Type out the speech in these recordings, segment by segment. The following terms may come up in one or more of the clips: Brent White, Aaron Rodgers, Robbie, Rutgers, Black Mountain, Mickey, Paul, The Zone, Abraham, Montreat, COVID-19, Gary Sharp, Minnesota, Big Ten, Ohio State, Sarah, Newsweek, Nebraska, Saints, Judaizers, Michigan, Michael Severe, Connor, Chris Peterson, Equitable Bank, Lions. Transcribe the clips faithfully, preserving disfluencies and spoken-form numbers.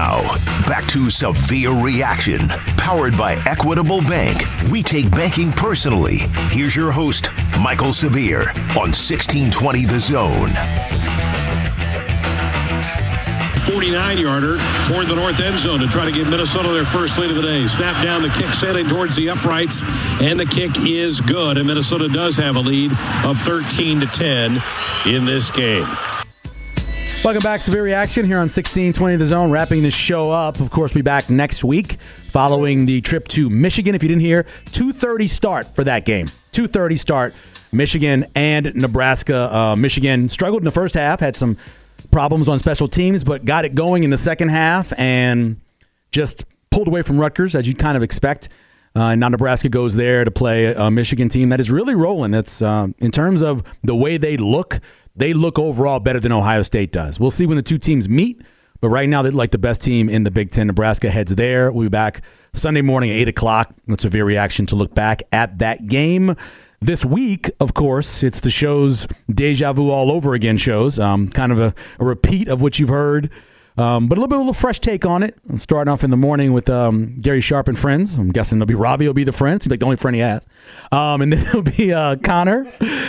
Now, back to Severe Reaction, powered by Equitable Bank. We take banking personally. Here's your host, Michael Severe, on sixteen twenty The Zone. forty-nine-yarder toward the north end zone to try to give Minnesota their first lead of the day. Snap down, the kick sailing towards the uprights, and the kick is good. And Minnesota does have a lead of thirteen to ten in this game. Welcome back to Severe Reaction here on sixteen twenty The Zone, wrapping this show up. Of course, we'll be back next week following the trip to Michigan. If you didn't hear, two thirty start for that game. two thirty start, Michigan and Nebraska. Uh, Michigan struggled in the first half, had some problems on special teams, but got it going in the second half and just pulled away from Rutgers, as you'd kind of expect. Uh, now Nebraska goes there to play a Michigan team that is really rolling. That's uh, in terms of the way they look, they look overall better than Ohio State does. We'll see when the two teams meet, but right now they're like the best team in the Big Ten. Nebraska heads there. We'll be back Sunday morning at eight o'clock with Severe Reaction to look back at that game. This week, of course, it's the show's Deja Vu All Over Again shows, um, kind of a, a repeat of what you've heard, um, but a little bit of a little fresh take on it. I'm starting off in the morning with um, Gary Sharp and friends. I'm guessing it'll be Robbie will be the friend. Seems like the only friend he has. Um, and then it'll be uh, Connor.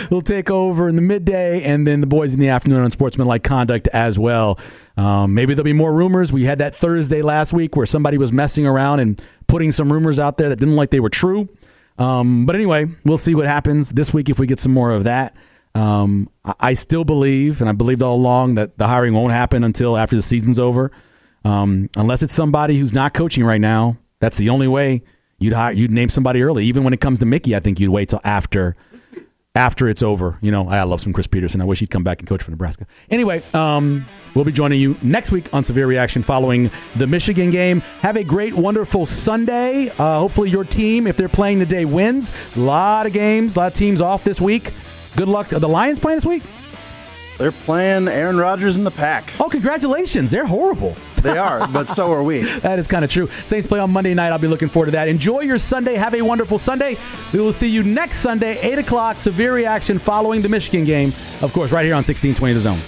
He'll take over in the midday, and then the boys in the afternoon on Sportsmanlike Conduct as well. Um, maybe there'll be more rumors. We had that Thursday last week where somebody was messing around and putting some rumors out there that didn't like they were true. Um, but anyway, we'll see what happens this week if we get some more of that. Um, I still believe, and I believed all along, that the hiring won't happen until after the season's over. Um, unless it's somebody who's not coaching right now, that's the only way you'd hire, you'd name somebody early. Even when it comes to Mickey, I think you'd wait till after after it's over. You know, I love some Chris Peterson. I wish he'd come back and coach for Nebraska. Anyway, um, we'll be joining you next week on Severe Reaction following the Michigan game. Have a great, wonderful Sunday. Uh, hopefully your team, if they're playing today, wins. A lot of games, a lot of teams off this week. Good luck. Are the Lions playing this week? They're playing Aaron Rodgers and the Pack. Oh, congratulations. They're horrible. They are, but so are we. That is kind of true. Saints play on Monday night. I'll be looking forward to that. Enjoy your Sunday. Have a wonderful Sunday. We will see you next Sunday, eight o'clock, Severe Reaction following the Michigan game. Of course, right here on sixteen twenty The Zone.